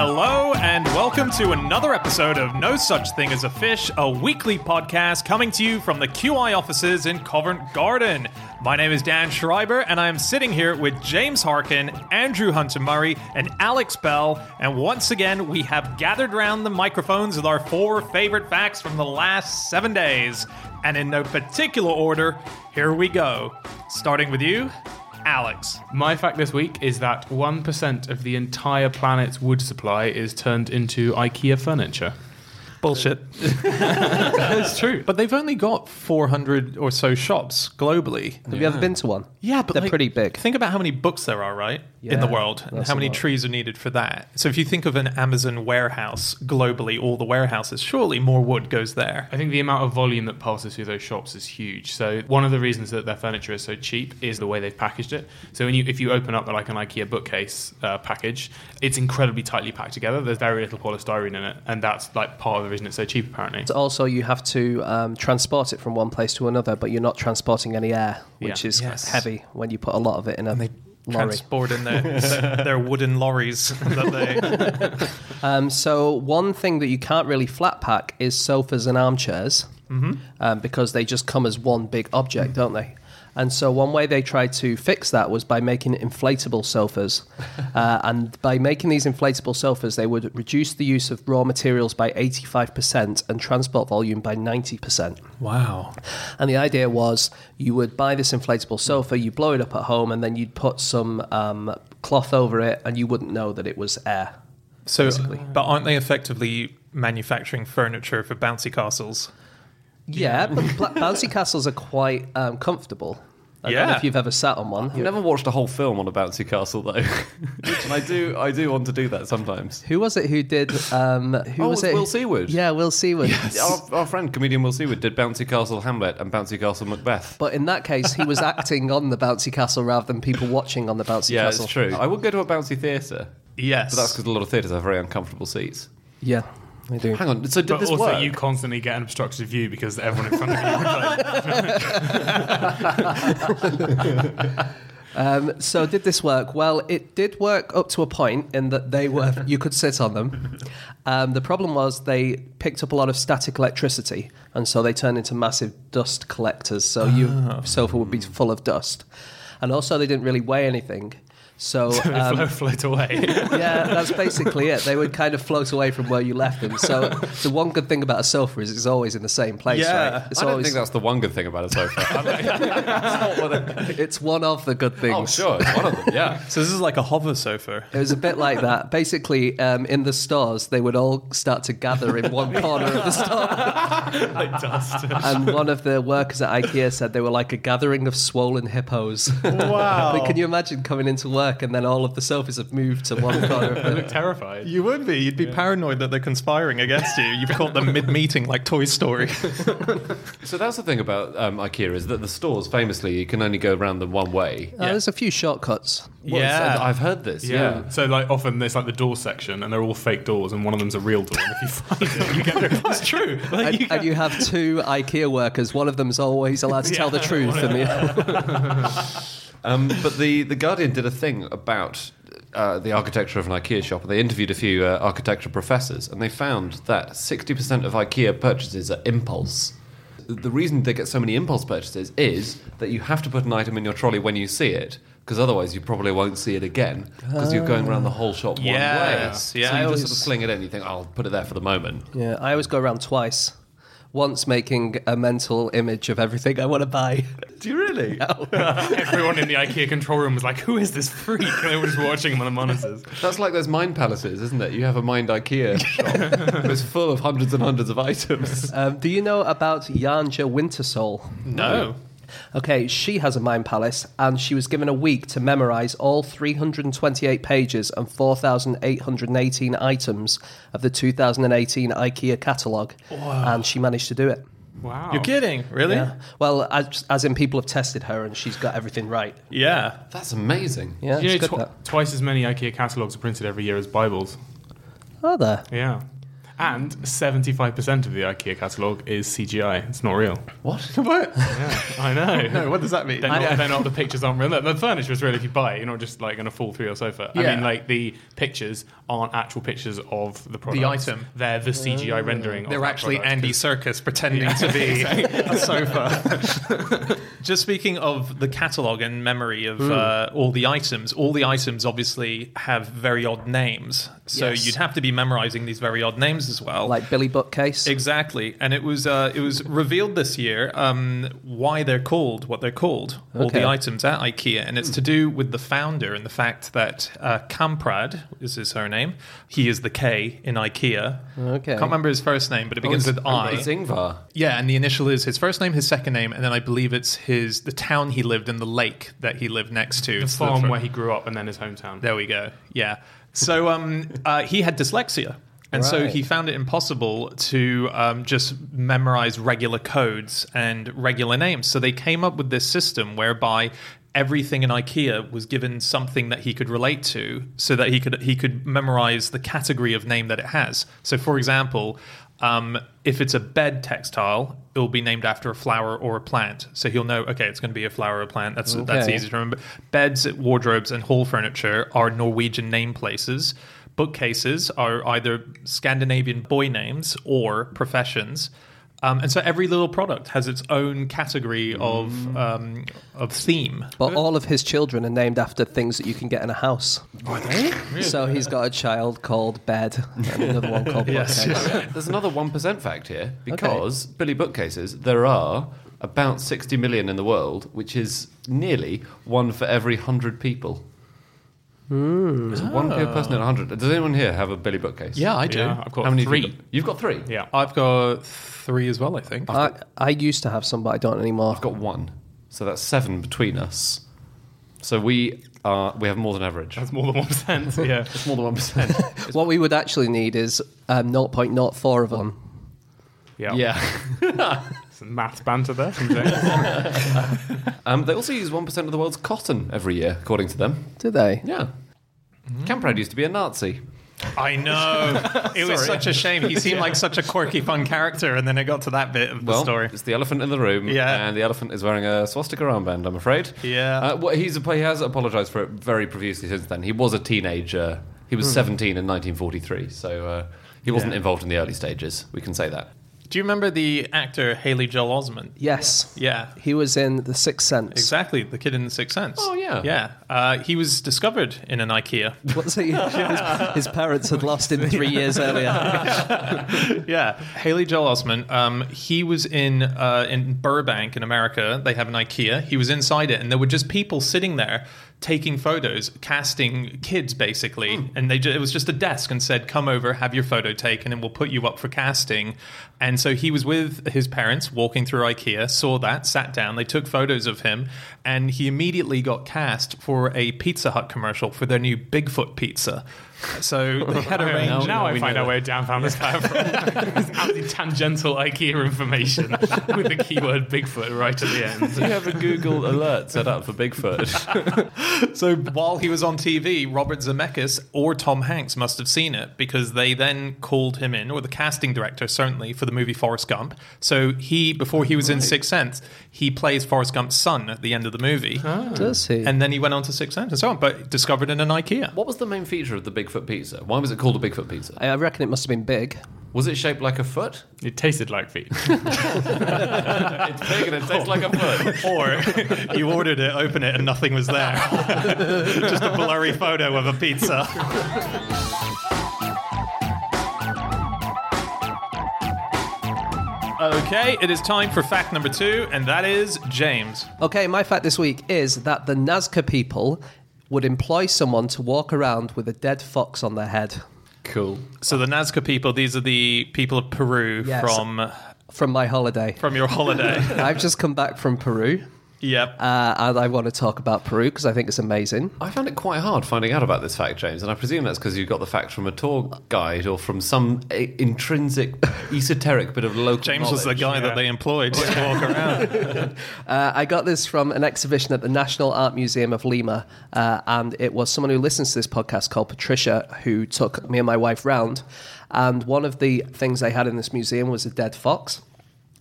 Hello, and welcome to another episode of No Such Thing as a Fish, a weekly podcast coming to you from the QI offices in Covent Garden. My name is Dan Schreiber, and I am sitting here with James Harkin, Andrew Hunter-Murray, and Alex Bell, and once again, we have gathered round the microphones with our four favorite facts from the last 7 days. And in no particular order, here we go. Starting with you, Alex. My fact this week is that 1% of the entire planet's wood supply is turned into IKEA furniture. Bullshit. That's true. But they've only got 400 or so shops globally. Have you ever been to one? Yeah, but they're pretty big. Think about how many books there are, right? Yeah, in the world, and how many trees are needed for that. So if you think of an Amazon warehouse globally, all the warehouses, surely more wood goes there. I think the amount of volume that passes through those shops is huge. So one of the reasons that their furniture is so cheap is the way they've packaged it. So when if you open up like an IKEA bookcase package, it's incredibly tightly packed together. There's very little polystyrene in it, and that's like part of the reason it's so cheap, apparently. So also, you have to transport it from one place to another, but you're not transporting any air, which is heavy when you put a lot of it in a lorry. Transporting their wooden lorries that they... So one thing that you can't really flat pack is sofas and armchairs, because they just come as one big object, don't they? And so one way they tried to fix that was by making inflatable sofas. And by making these inflatable sofas, they would reduce the use of raw materials by 85% and transport volume by 90%. Wow. And the idea was you would buy this inflatable sofa, you blow it up at home, and then you'd put some cloth over it, and you wouldn't know that it was air. So, basically. But aren't they effectively manufacturing furniture for bouncy castles? Yeah, but bouncy castles are quite comfortable. I don't know if you've ever sat on one. I've never watched a whole film on a bouncy castle, though. And I do want to do that sometimes. Who was it who did... Will Seaward. Yeah, Will Seaward. Yes. Our friend, comedian Will Seaward, did Bouncy Castle Hamlet and Bouncy Castle Macbeth. But in that case, he was acting on the bouncy castle rather than people watching on the bouncy castle. Yeah, it's true. I would go to a bouncy theatre. Yes. But that's because a lot of theatres have very uncomfortable seats. Yeah. Hang on, so did this work? But also you constantly get an obstructed view because everyone in front of you would like... So did this work? Well, it did work up to a point in that you could sit on them. The problem was they picked up a lot of static electricity, and so they turned into massive dust collectors, so your sofa would be full of dust. And also they didn't really weigh anything. So they float away. Yeah, that's basically it. They would kind of float away from where you left them. So the one good thing about a sofa is it's always in the same place, right? It's I don't think that's the one good thing about a sofa. It's one of the good things. Oh, sure, it's one of them, yeah. So this is like a hover sofa. It was a bit like that. Basically, in the stores, they would all start to gather in one corner of the store. Like dust. And one of the workers at IKEA said they were like a gathering of swollen hippos. Wow. But can you imagine coming into work and then all of the sofas have moved to one corner of it? I look terrified. You would be. You'd be paranoid that they're conspiring against you. You've caught them mid-meeting like Toy Story. So that's the thing about IKEA, is that the stores, famously, you can only go around them one way. Oh, yeah. There's a few shortcuts. Well, yeah. I've heard this, yeah. So like often there's like the door section and they're all fake doors and one of them's a real door. And if you find it, you get there. That's true. Like, and you have two IKEA workers. One of them's always allowed to tell the truth. And but the Guardian did a thing about the architecture of an IKEA shop, and they interviewed a few architecture professors, and they found that 60% of IKEA purchases are impulse. The reason they get so many impulse purchases is that you have to put an item in your trolley when you see it, because otherwise you probably won't see it again, because you're going around the whole shop one way. Yeah, so you just sort of sling it in, you think, I'll put it there for the moment. Yeah, I always go around twice. Once making a mental image of everything I want to buy. Do you really? No. Everyone in the IKEA control room was like, who is this freak? And they were just watching him on the monitors. That's like those mind palaces, isn't it? You have a mind IKEA shop. It's full of hundreds and hundreds of items. Do you know about Yanja Wintersoul? No. Okay, she has a mind palace, and she was given a week to memorise all 328 pages and 4,818 items of the 2018 IKEA catalogue, and she managed to do it. Wow. You're kidding, really? Yeah. Well, as in people have tested her, and she's got everything right. Yeah. That's amazing. Yeah, you know, twice as many IKEA catalogues are printed every year as Bibles. Are there? Yeah. And 75% of the IKEA catalogue is CGI. It's not real. What? Yeah, I know. No, what does that mean? They're not, the pictures aren't real. The furniture is real if you buy it. You're not just like going to fall through your sofa. Yeah. I mean, like, the pictures aren't actual pictures of the product. The item. They're the CGI rendering of the product. They're actually Andy Serkis pretending to be a sofa. Just speaking of the catalogue and memory of all the items obviously have very odd names. So you'd have to be memorising these very odd names as well, like Billy Bookcase. Exactly. And it was revealed this year why they're called what they're called, all the items at IKEA, and it's to do with the founder and the fact that Kamprad is her name. He is the K in IKEA. Okay. I can't remember his first name, but it begins with I. It's Ingvar. Yeah, and the initial is his first name, his second name, and then I believe it's the town he lived in, the lake that he lived next to, the farm where he grew up, and then his hometown. There we go. Yeah. So he had dyslexia. And so he found it impossible to just memorize regular codes and regular names. So they came up with this system whereby everything in IKEA was given something that he could relate to, so that he could memorize the category of name that it has. So, for example, if it's a bed textile, it will be named after a flower or a plant. So he'll know, okay, it's going to be a flower or a plant. That's easy to remember. Beds, wardrobes, and hall furniture are Norwegian name places. Bookcases are either Scandinavian boy names or professions. And so every little product has its own category of theme. But all of his children are named after things that you can get in a house. Are they? Really? So he's got a child called Bed and another one called Bookcase. Yes. There's another 1% fact here, because Billy Bookcases, there are about 60 million in the world, which is nearly one for every 100 people. Ooh. There's one person in 100. Does anyone here have a Billy Bookcase? Yeah, I do. Yeah, I've got three. You've got three? Yeah. I've got three as well, I think. I used to have some, but I don't anymore. I've got one. So that's seven between us. So we have more than average. That's more than 1%. Yeah, it's more than 1%. What we would actually need is 0.04 of them. Yeah. Yeah. Some math banter there. They also use 1% of the world's cotton every year, according to them. Do they? Yeah. Kamprad used to be a Nazi. I know. It was such a shame. He seemed like such a quirky, fun character, and then it got to that bit of the story. It's the elephant in the room, and the elephant is wearing a swastika armband, I'm afraid. Yeah. He has apologised for it very profusely since then. He was a teenager. He was 17 in 1943, so he wasn't involved in the early stages. We can say that. Do you remember the actor Haley Joel Osment? Yes. Yeah. He was in The Sixth Sense. Exactly, the kid in The Sixth Sense. Oh, yeah. Yeah. He was discovered in an IKEA. What's he? His parents had lost him 3 years earlier. Yeah. Haley Joel Osment, he was in Burbank in America. They have an IKEA. He was inside it, and there were just people sitting there taking photos, casting kids, basically. And it was just a desk and said, come over, have your photo taken, and we'll put you up for casting. And so he was with his parents walking through IKEA, saw that, sat down, they took photos of him, and he immediately got cast for a Pizza Hut commercial for their new Bigfoot pizza. So they had a range. Now I find out where Dan found this guy from. It's absolutely tangential IKEA information with the keyword Bigfoot right at the end. Do you have a Google alert set up for Bigfoot? So while he was on TV, Robert Zemeckis or Tom Hanks must have seen it, because they then called him in, or the casting director certainly, for the movie Forrest Gump. So before he was in Sixth Sense, he plays Forrest Gump's son at the end of the movie. Oh. Does he? And then he went on to Sixth Sense and so on, but discovered in an IKEA. What was the main feature of the Bigfoot pizza? Why was it called a Bigfoot pizza? I reckon it must have been big. Was it shaped like a foot? It tasted like feet. It's big and it tastes like a foot. Or you ordered it, open it, and nothing was there. Just a blurry photo of a pizza. Okay, it is time for fact number 2, and that is James. Okay, my fact this week is that the Nazca people would employ someone to walk around with a dead fox on their head. Cool. So the Nazca people, these are the people of Peru from... From my holiday. From your holiday. I've just come back from Peru. Yep. And I want to talk about Peru because I think it's amazing. I found it quite hard finding out about this fact, James, and I presume that's because you got the fact from a tour guide or from some intrinsic, esoteric bit of local James knowledge. Was the guy that they employed to walk around. I got this from an exhibition at the National Art Museum of Lima, and it was someone who listens to this podcast called Patricia who took me and my wife round, and one of the things they had in this museum was a dead fox.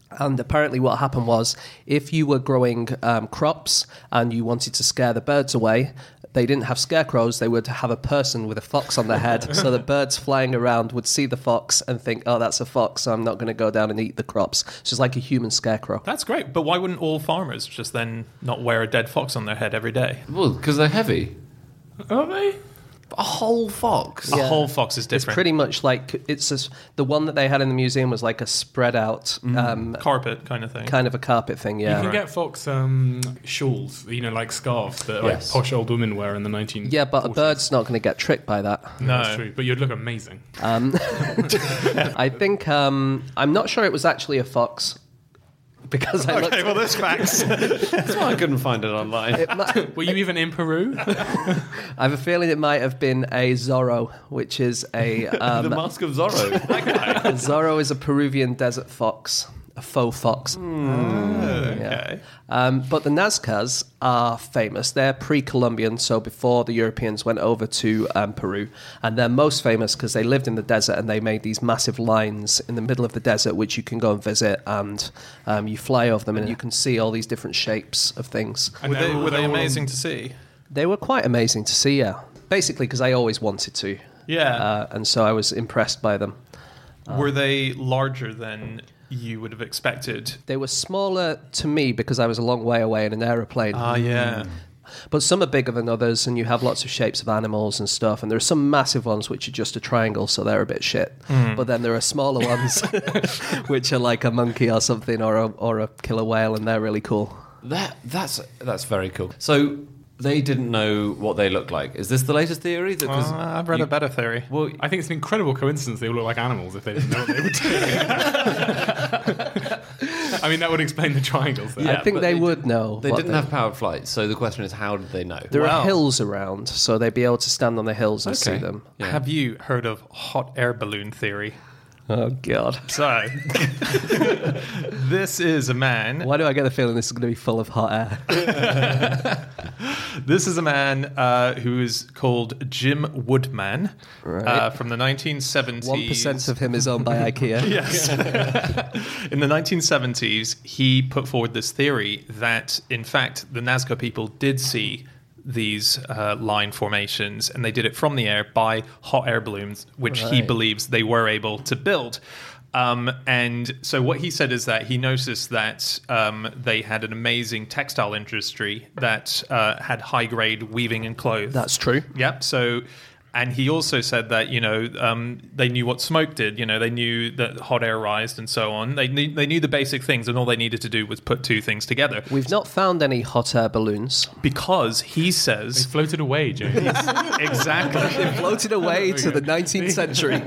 And apparently what happened was, if you were growing crops and you wanted to scare the birds away, they didn't have scarecrows, they would have a person with a fox on their head. So the birds flying around would see the fox and think, oh, that's a fox, so I'm not going to go down and eat the crops. It's just like a human scarecrow. That's great, but why wouldn't all farmers just then not wear a dead fox on their head every day? Well, because they're heavy. Aren't they? A whole fox. Yeah. A whole fox is different. It's pretty much like the one that they had in the museum was like a spread out carpet kind of thing. Kind of a carpet thing, yeah. You can get fox shawls, you know, like scarves that like posh old women wear in the 1940s. Yeah, but a bird's not going to get tricked by that. No, that's true. But you'd look amazing. I think I'm not sure it was actually a fox. Because I okay, well, there's facts. That's why I couldn't find it online. Were you even in Peru? I have a feeling it might have been a Zorro, which is a... the Mask of Zorro. That guy. Zorro is a Peruvian desert fox, a faux fox. Okay. But the Nazcas are famous. They're pre-Columbian, so before the Europeans went over to Peru. And they're most famous because they lived in the desert and they made these massive lines in the middle of the desert, which you can go and visit, and you fly over them and you can see all these different shapes of things. And were they amazing to see? They were quite amazing to see, yeah. Basically because I always wanted to. Yeah. And so I was impressed by them. Were they larger than... you would have expected? They were smaller to me because I was a long way away in an aeroplane. Ah, yeah. But some are bigger than others, and you have lots of shapes of animals and stuff, and there are some massive ones which are just a triangle, so they're a bit shit. But then there are smaller ones which are like a monkey or something, or a killer whale, and they're really cool. That's very cool. So they didn't know what they looked like. Is this the latest theory? I've read a better theory. Well, I think it's an incredible coincidence they all look like animals if they didn't know what they were doing. I mean, that would explain the triangles. There. Yeah, I think they would know. They didn't have powered flight, so the question is, how did they know? There are hills around, so they'd be able to stand on the hills and see them. Yeah. Have you heard of hot air balloon theory? Oh, God. So, this is a man... Why do I get the feeling this is going to be full of hot air? This is a man who is called Jim Woodman from the 1970s. 1% of him is owned by IKEA. Yes. In the 1970s, he put forward this theory that, in fact, the Nazca people did see these line formations, and they did it from the air by hot air balloons, which he believes they were able to build. And so what he said is that he noticed that they had an amazing textile industry that had high-grade weaving and clothes. That's true. Yep. So, and he also said that, you know, they knew what smoke did. You know, they knew that hot air rised and so on. They knew the basic things, and all they needed to do was put two things together. We've not found any hot air balloons. Because he says... They floated away, James. Exactly. They floated away to the 19th century.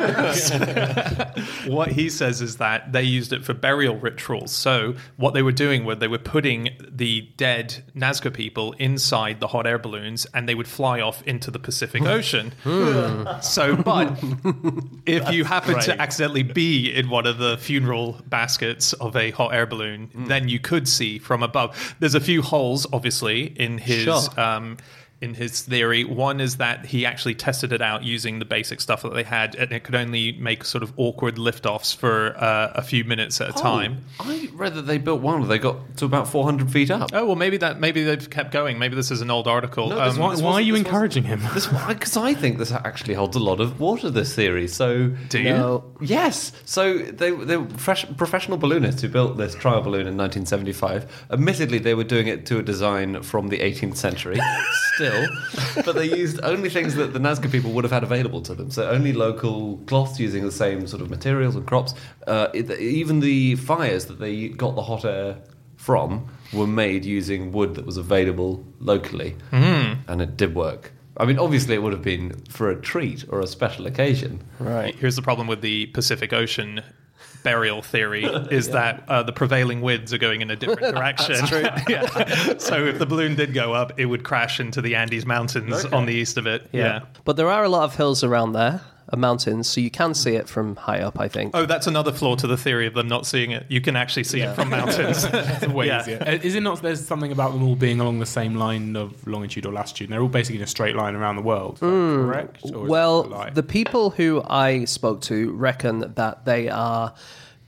What he says is that they used it for burial rituals. So what they were doing was they were putting the dead Nazca people inside the hot air balloons, and they would fly off into the Pacific Ocean. So, but if you happen to accidentally be in one of the funeral baskets of a hot air balloon, then you could see from above. There's a few holes, obviously, in his in his theory. One is that he actually tested it out using the basic stuff that they had, and it could only make sort of awkward liftoffs for a few minutes at a time. I'd rather they built one where they got to about 400 feet up. Oh, well, maybe they've kept going. Maybe this is an old article. No, why are you encouraging him? Because I think this actually holds a lot of water, this theory. So, do you? Yes. So they were professional balloonists who built this trial balloon in 1975. Admittedly, they were doing it to a design from the 18th century. Still. But they used only things that the Nazca people would have had available to them. So only local cloths using the same sort of materials and crops. Even the fires that they got the hot air from were made using wood that was available locally. And it did work. I mean, obviously it would have been for a treat or a special occasion. Right. Here's the problem with the Pacific Ocean burial theory is that the prevailing winds are going in a different direction. That's true. Yeah. So if the balloon did go up, it would crash into the Andes Mountains on the east of it. Yeah. But there are a lot of hills around there. Mountains, so you can see it from high up, I think. Oh, that's another flaw to the theory of them not seeing it. You can actually see it from mountains. It's way easier. Is it not? There's something about them all being along the same line of longitude or latitude, and they're all basically in a straight line around the world. Is that correct? Or well, the people who I spoke to reckon that they are.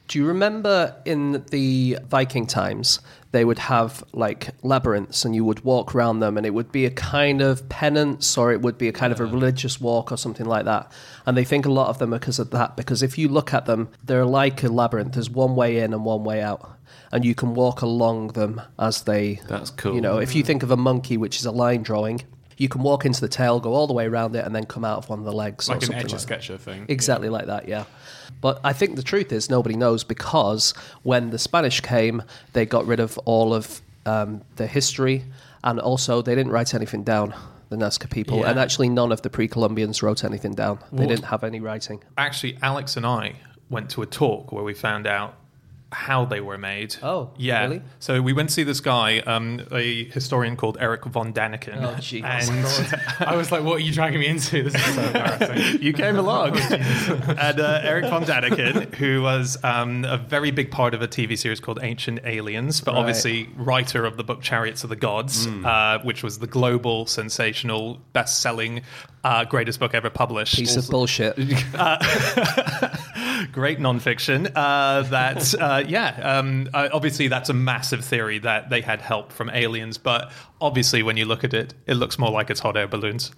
Do you remember in the Viking times, they would have like labyrinths and you would walk around them and it would be a kind of penance or it would be a kind of a religious walk or something like that. And they think a lot of them are because of that, because if you look at them, they're like a labyrinth. There's one way in and one way out. And you can walk along them as they... That's cool. You know, if you think of a monkey, which is a line drawing... You can walk into the tail, go all the way around it, and then come out of one of the legs. Like or something an Etch-a-Sketcher thing. Exactly like that, yeah. But I think the truth is nobody knows because when the Spanish came, they got rid of all of the history, and also they didn't write anything down. The Nazca people, and actually none of the pre-Columbians wrote anything down. They didn't have any writing. Actually, Alex and I went to a talk where we found out how they were made. Oh, yeah. Really? So we went to see this guy, a historian called Eric von Daniken. Oh, jeez. And I was like, what are you dragging me into? This is so embarrassing. You came along. And Eric von Daniken, who was a very big part of a TV series called Ancient Aliens, but obviously writer of the book Chariots of the Gods, which was the global, sensational, best-selling, greatest book ever published. Piece of bullshit. Great nonfiction. Obviously that's a massive theory that they had help from aliens, but obviously when you look at it, it looks more like it's hot air balloons.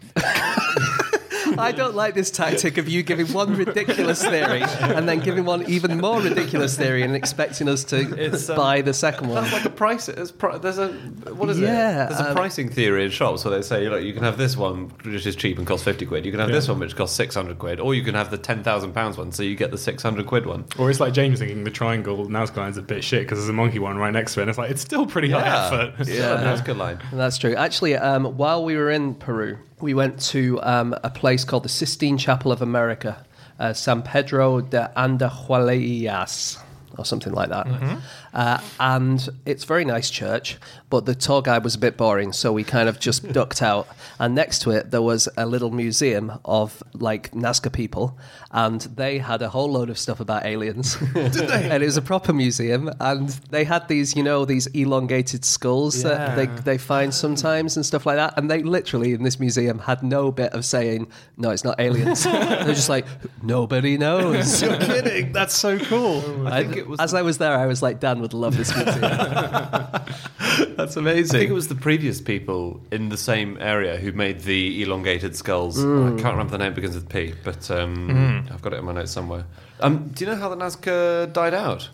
I don't like this tactic of you giving one ridiculous theory and then giving one even more ridiculous theory and expecting us to buy the second one. That's like a price. There's a pricing theory in shops where they say, look, you can have this one which is cheap and costs 50 quid. You can have this one which costs 600 quid, or you can have the £10,000 one, so you get the 600 quid one. Or it's like James thinking the triangle Nazca line's a bit shit because there's a monkey one right next to it, and it's like, it's still pretty high effort. Yeah, Nazca line. That's true. Actually, while we were in Peru, we went to a place called the Sistine Chapel of America, San Pedro de Andahuaylas, or something like that. Mm-hmm. And it's a very nice church, but the tour guide was a bit boring, so we kind of just ducked out. And next to it, there was a little museum of, like, Nazca people, and they had a whole load of stuff about aliens. Did they? And it was a proper museum, and they had these, you know, these elongated skulls that they find sometimes and stuff like that, and they literally, in this museum, had no bit of saying, no, it's not aliens. They're just like, nobody knows. You're kidding. That's so cool. As I was there, I was like, Dan would love this museum. That's amazing. I think it was the previous people in the same area who made the elongated skulls. I can't remember the name, begins with P, but I've got it in my notes somewhere. Do you know how the Nazca died out?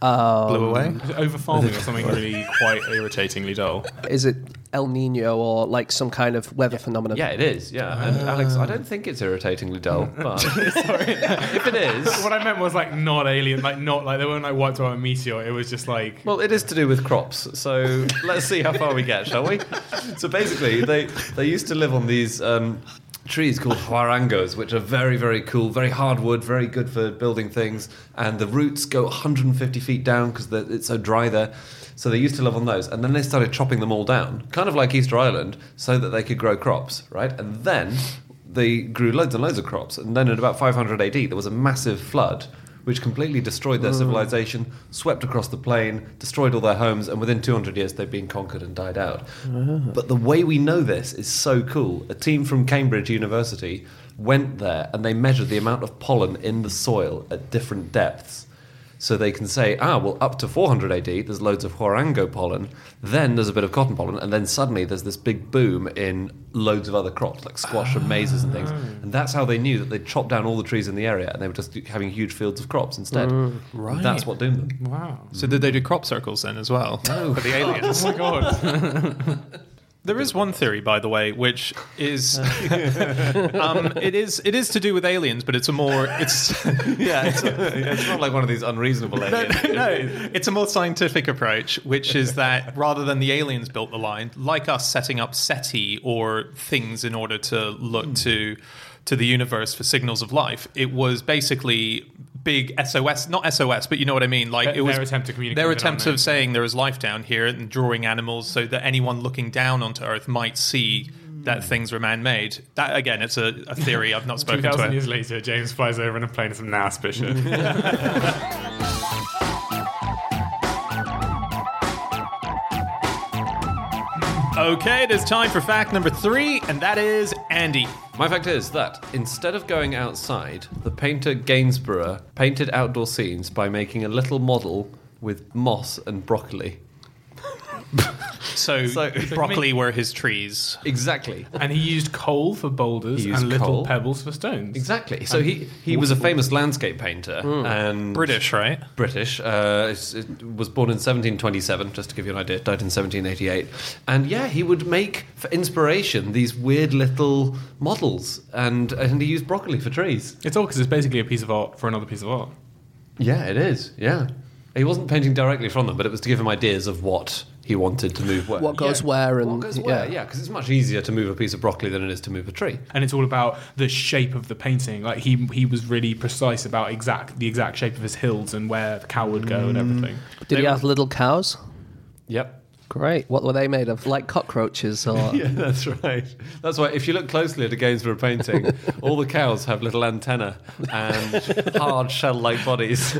Blew away? Over farming or something really quite irritatingly dull. Is it El Nino or like some kind of weather phenomenon? Yeah, it is. Yeah, and Alex, I don't think it's irritatingly dull. But sorry, if it is, what I meant was like not alien, like not like they weren't like wiped out by a meteor. It was just like it is to do with crops. So let's see how far we get, shall we? So basically, they used to live on these. Trees called huarangos, which are very, very cool, very hard wood, very good for building things, and the roots go 150 feet down because it's so dry there. So they used to live on those, and then they started chopping them all down, kind of like Easter Island, so that they could grow crops, right? And then they grew loads and loads of crops, and then in about 500 AD there was a massive flood which completely destroyed their civilization, swept across the plain, destroyed all their homes, and within 200 years they'd been conquered and died out. But the way we know this is so cool. A team from Cambridge University went there and they measured the amount of pollen in the soil at different depths. So they can say, up to 400 AD, there's loads of huarango pollen, then there's a bit of cotton pollen, and then suddenly there's this big boom in loads of other crops, like squash and mazes and things. And that's how they knew that they'd chopped down all the trees in the area, and they were just having huge fields of crops instead. Right. And that's what doomed them. Wow. So did they do crop circles then as well? No. For the aliens. Oh, my God. There is one theory, by the way, which is it is to do with aliens, but it's not like one of these unreasonable aliens. No, it's a more scientific approach, which is that rather than the aliens built the line, like us setting up SETI or things in order to look to the universe for signals of life, it was basically big SOS, not SOS, but you know what I mean. Like it was their attempt to communicate. Their attempt of saying there is life down here and drawing animals so that anyone looking down onto Earth might see that things were man-made. That, again, it's a theory. I've not spoken to it. 2,000 years later, James flies over in a plane to some NASP issue. Okay, it is time for fact number 3, and that is Andy. My fact is that instead of going outside, the painter Gainsborough painted outdoor scenes by making a little model with moss and broccoli. So broccoli were his trees. Exactly. And he used coal for boulders and little pebbles for stones. Exactly. So he was a famous landscape painter. And British, right? British. Was born in 1727, just to give you an idea. Died in 1788. And yeah, he would make, for inspiration, these weird little models. And he used broccoli for trees. It's all because it's basically a piece of art for another piece of art. Yeah, it is. Yeah. He wasn't painting directly from them, but it was to give him ideas of what he wanted to move where. What goes where and... What goes where, yeah, because it's much easier to move a piece of broccoli than it is to move a tree. And it's all about the shape of the painting. Like, he was really precise about the exact shape of his hills and where the cow would go and everything. Did he have little cows? Yep. Great. What were they made of? Like cockroaches or... Yeah, that's right. That's why if you look closely at a Gainsborough painting, all the cows have little antennae and hard shell-like bodies.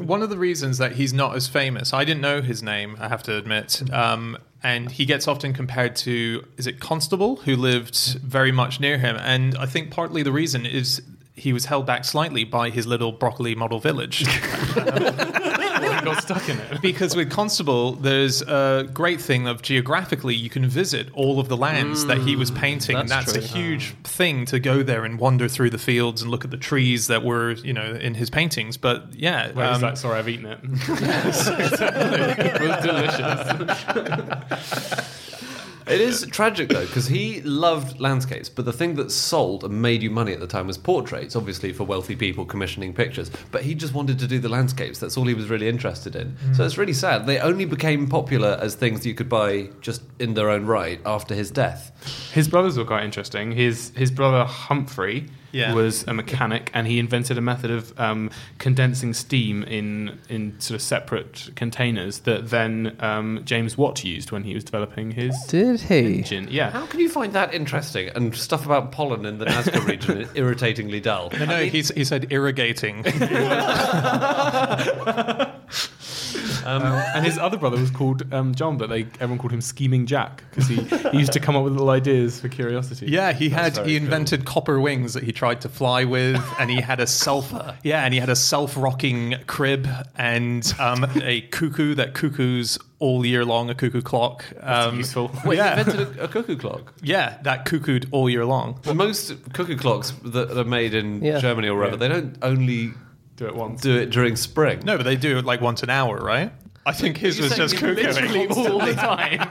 One of the reasons that he's not as famous, I didn't know his name, I have to admit, and he gets often compared to, is it Constable, who lived very much near him, and I think partly the reason is he was held back slightly by his little broccoli model village. Got stuck in it. Because with Constable, there's a great thing of geographically you can visit all of the lands that he was painting, and that's a huge thing to go there and wander through the fields and look at the trees that were, you know, in his paintings. But yeah, well, he's like, sorry, I've eaten it. It was delicious. It is tragic, though, because he loved landscapes, but the thing that sold and made you money at the time was portraits, obviously for wealthy people commissioning pictures, but he just wanted to do the landscapes. That's all he was really interested in. So it's really sad. They only became popular as things you could buy just in their own right after his death. His brothers were quite interesting. His brother Humphrey... Yeah. was a mechanic, and he invented a method of condensing steam in sort of separate containers that then James Watt used when he was developing his engine. Yeah. How can you find that interesting? And stuff about pollen in the Nazca region is irritatingly dull. No, he said irrigating. And his other brother was called John, but everyone called him Scheming Jack because he used to come up with little ideas for curiosity. Yeah, he invented copper wings that he tried to fly with, and he had a self-rocking crib and a cuckoo that cuckoos all year long, a cuckoo clock. That's useful. Wait, yeah. He invented a cuckoo clock? Yeah, that cuckooed all year long. Well, most cuckoo clocks that are made in Germany or wherever, they don't only... Do it once. Do it during spring. No, but they do it like once an hour, right? I think his was just cuckooing all the time.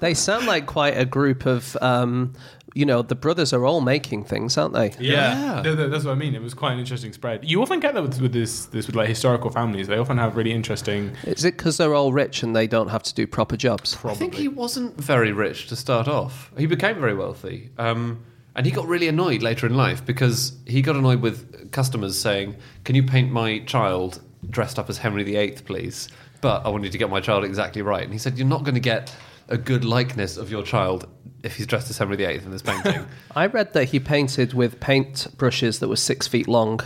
They sound like quite a group of, the brothers are all making things, aren't they? Yeah. No, that's what I mean. It was quite an interesting spread. You often get that with like historical families. They often have really interesting... Is it because they're all rich and they don't have to do proper jobs? Probably. I think he wasn't very rich to start off. He became very wealthy. And he got really annoyed later in life because he got annoyed with customers saying, "Can you paint my child dressed up as Henry VIII, please? But I wanted to get my child exactly right." And he said, "You're not going to get a good likeness of your child if he's dressed as Henry VIII in this painting." I read that he painted with paint brushes that were 6 feet long.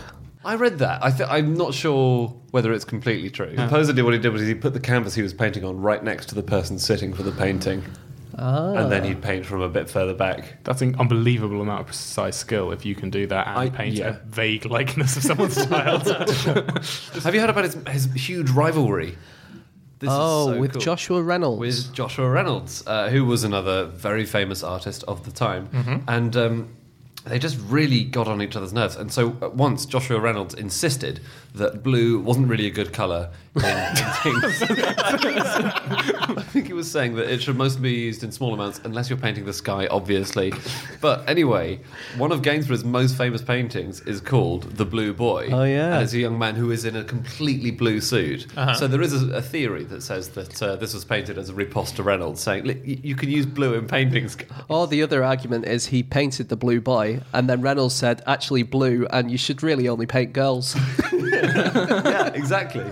I read that. I'm not sure whether it's completely true. No. Supposedly what he did was he put the canvas he was painting on right next to the person sitting for the painting. Ah. And then he'd paint from a bit further back. That's an unbelievable amount of precise skill if you can do that and paint a vague likeness of someone's child. Have you heard about his huge rivalry? This is so cool. Joshua Reynolds. With Joshua Reynolds, who was another very famous artist of the time. Mm-hmm. And they just really got on each other's nerves. And so once Joshua Reynolds insisted that blue wasn't really a good colour in paintings. I think he was saying that it should mostly be used in small amounts unless you're painting the sky, obviously. But anyway, one of Gainsborough's most famous paintings is called The Blue Boy. Oh, yeah. And it's a young man who is in a completely blue suit. Uh-huh. So there is a theory that says that this was painted as a riposte to Reynolds, saying, you can use blue in paintings. Or the other argument is he painted The Blue Boy guy, and then Reynolds said, actually blue, and you should really only paint girls. Yeah, exactly.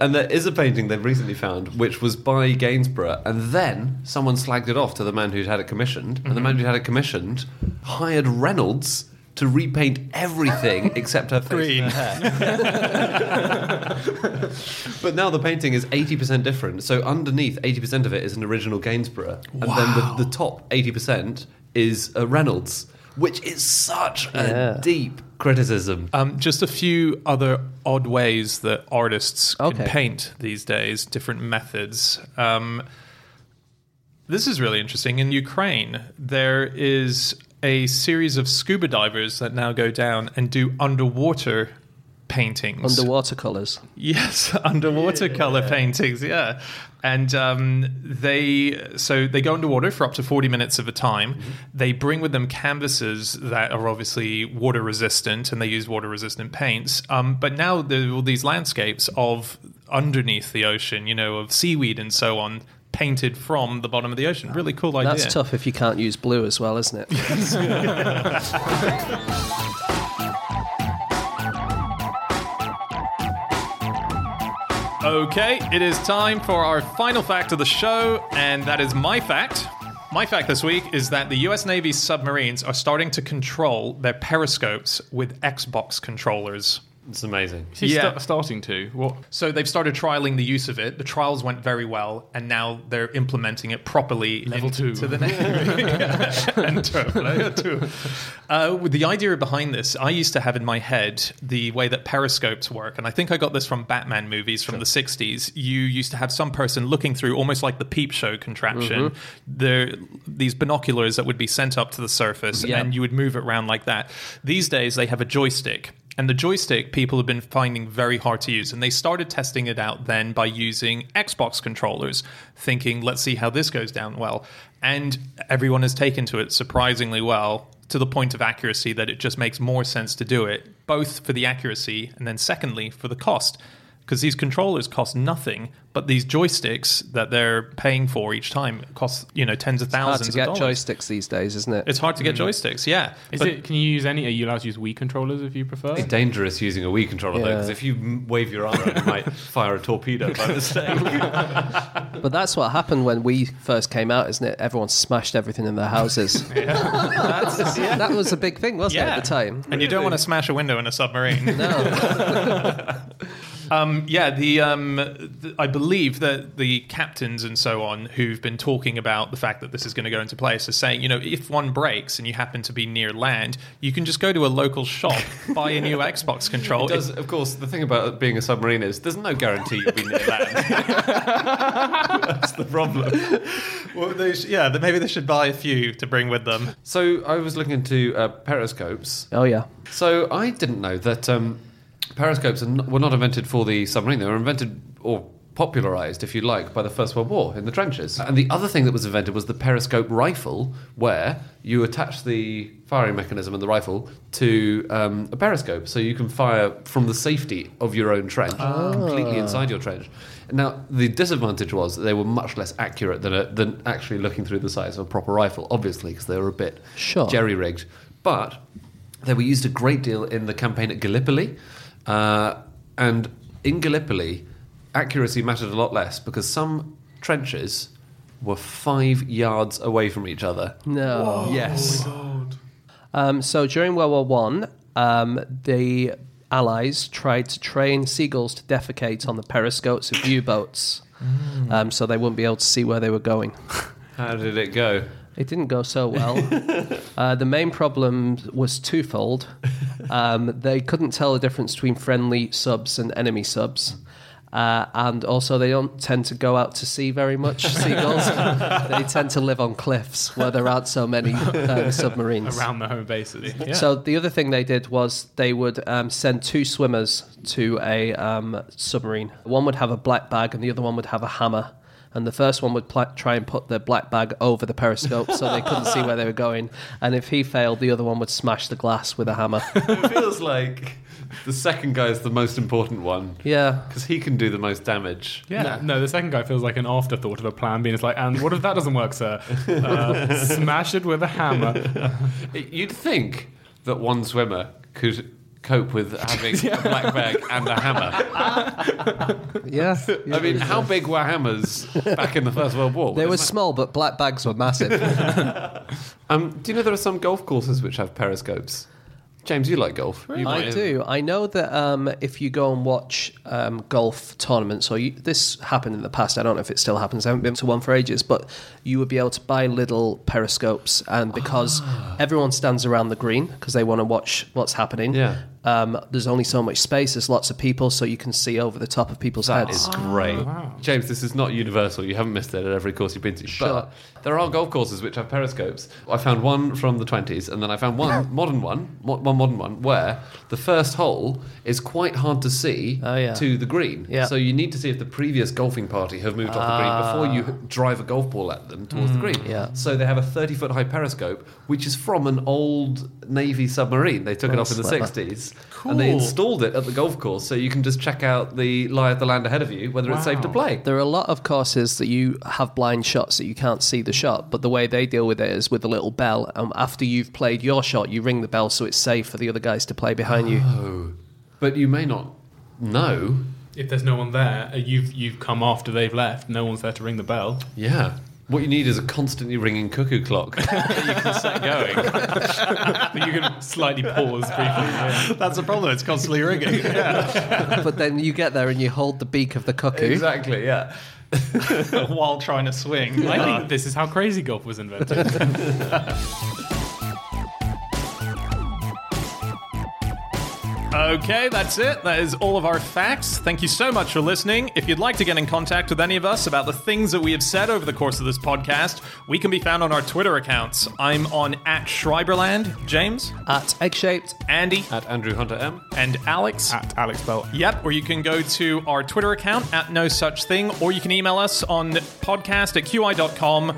And there is a painting they've recently found which was by Gainsborough, and then someone slagged it off to the man who'd had it commissioned, and the man who'd had it commissioned hired Reynolds to repaint everything except her face green and her hair. But now the painting is 80% different, so underneath 80% of it is an original Gainsborough, and then the top 80% is a Reynolds, which is such a deep criticism. Just a few other odd ways that artists can paint these days, different methods. This is really interesting. In Ukraine, there is a series of scuba divers that now go down and do underwater paintings. Underwater colours. Yes, underwater colour paintings, yeah. And they go underwater for up to 40 minutes of a time. Mm-hmm. They bring with them canvases that are obviously water resistant, and they use water resistant paints. But now there are all these landscapes of underneath the ocean, you know, of seaweed and so on, painted from the bottom of the ocean. Really cool idea. That's tough if you can't use blue as well, isn't it? Okay, it is time for our final fact of the show, and that is my fact. My fact this week is that the US Navy's submarines are starting to control their periscopes with Xbox controllers. It's amazing. Starting to? What? So they've started trialing the use of it. The trials went very well, and now they're implementing it properly. Level two. To the Navy. And turf layer 2. With the idea behind this, I used to have in my head the way that periscopes work, and I think I got this from Batman movies from the 60s. You used to have some person looking through, almost like the peep show contraption, these binoculars that would be sent up to the surface, and you would move it around like that. These days, they have a joystick. And the joystick people have been finding very hard to use. And they started testing it out then by using Xbox controllers, thinking, let's see how this goes down well. And everyone has taken to it surprisingly well, to the point of accuracy that it just makes more sense to do it, both for the accuracy and then secondly for the cost. Because these controllers cost nothing, but these joysticks that they're paying for each time cost, tens of thousands of dollars. It's hard to get joysticks these days, isn't it? It's hard to get joysticks, yeah. Can you use any? Are you allowed to use Wii controllers if you prefer? It's dangerous using a Wii controller, though, because if you wave your arm around, it might fire a torpedo by mistake. But that's what happened when Wii first came out, isn't it? Everyone smashed everything in their houses. That was a big thing, wasn't it, at the time? And you don't want to smash a window in a submarine. No. I believe that the captains and so on who've been talking about the fact that this is going to go into place are saying, if one breaks and you happen to be near land, you can just go to a local shop, buy a new Xbox control. Of course, the thing about being a submarine is there's no guarantee you'll be near land. That's the problem. Well, maybe they should buy a few to bring with them. So I was looking into periscopes. Oh, yeah. So I didn't know that... Periscopes were not invented for the submarine. They were invented, or popularised, if you like, by the First World War in the trenches. And the other thing that was invented was the periscope rifle, where you attach the firing mechanism and the rifle to a periscope, so you can fire from the safety of your own trench, completely inside your trench. Now, the disadvantage was that they were much less accurate than actually looking through the sights of a proper rifle, obviously, because they were a bit jerry-rigged. But they were used a great deal in the campaign at Gallipoli. And in Gallipoli, accuracy mattered a lot less because some trenches were 5 yards away from each other. No. Whoa. Yes. Oh my God. So during World War I, the Allies tried to train seagulls to defecate on the periscopes of U-boats, so they wouldn't be able to see where they were going. How did it go? It didn't go so well. The main problem was twofold. They couldn't tell the difference between friendly subs and enemy subs. And also, they don't tend to go out to sea very much, seagulls. They tend to live on cliffs where there aren't so many submarines. Around the home bases. Yeah. So the other thing they did was they would send two swimmers to a submarine. One would have a black bag and the other one would have a hammer. and the first one would try and put the black bag over the periscope so they couldn't see where they were going, and if he failed, the other one would smash the glass with a hammer. It feels like the second guy is the most important one. Yeah. Because he can do the most damage. Yeah. No, the second guy feels like an afterthought of a plan B. It's like, and what if that doesn't work, sir? Smash it with a hammer. You'd think that one swimmer could cope with having a black bag and a hammer. Yeah. I mean, how big were hammers back in the First World War? They were small, but black bags were massive. Do you know there are some golf courses which have periscopes? James, you like golf. Really? I do. I know that if you go and watch golf tournaments, or this happened in the past, I don't know if it still happens, I haven't been to one for ages, but you would be able to buy little periscopes, and because everyone stands around the green because they want to watch what's happening, there's only so much space, there's lots of people, so you can see over the top of people's heads. That is great. Oh, wow. James, this is not universal. You haven't missed it at every course you've been to. Sure. But there are golf courses which have periscopes. I found one from the 20s, and then I found one modern one, where the first hole is quite hard to see to the green. Yeah. So you need to see if the previous golfing party have moved off the green before you drive a golf ball at them towards the green. Yeah. So they have a 30-foot high periscope, which is from an old Navy submarine. They took it off in the 60s. Cool. And they installed it at the golf course, so you can just check out the lie of the land ahead of you, whether it's safe to play. There are a lot of courses that you have blind shots that you can't see the shot, but the way they deal with it is with a little bell. After you've played your shot, you ring the bell so it's safe for the other guys to play behind you. But you may not know. If there's no one there, you've come after they've left, no one's there to ring the bell. Yeah. What you need is a constantly ringing cuckoo clock that you can set going. But you can slightly pause briefly. Yeah. That's the problem, it's constantly ringing. Yeah. But then you get there and you hold the beak of the cuckoo. Exactly, yeah. While trying to swing. I think this is how crazy golf was invented. Okay, that's it. That is all of our facts. Thank you so much for listening. If you'd like to get in contact with any of us about the things that we have said over the course of this podcast, we can be found on our Twitter accounts. I'm on @Schreiberland, James at Eggshaped, Andy at Andrew Hunter M, and Alex at Alex Bell. Yep, or you can go to our Twitter account at No Such Thing, or you can email us on podcast@qi.com,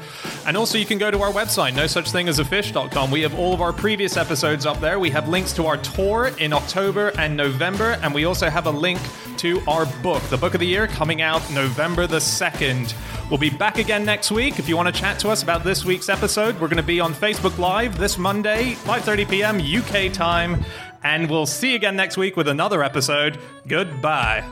and also you can go to our website, nosuchthingasafish.com. We have all of our previous episodes up there. We have links to our tour in October and November, and we also have a link to our book, the book of the year, coming out November the 2nd. We'll be back again next week. If you want to chat to us about this week's episode, we're going to be on Facebook Live this Monday, 5:30 p.m. UK time, and we'll see you again next week with another episode. Goodbye.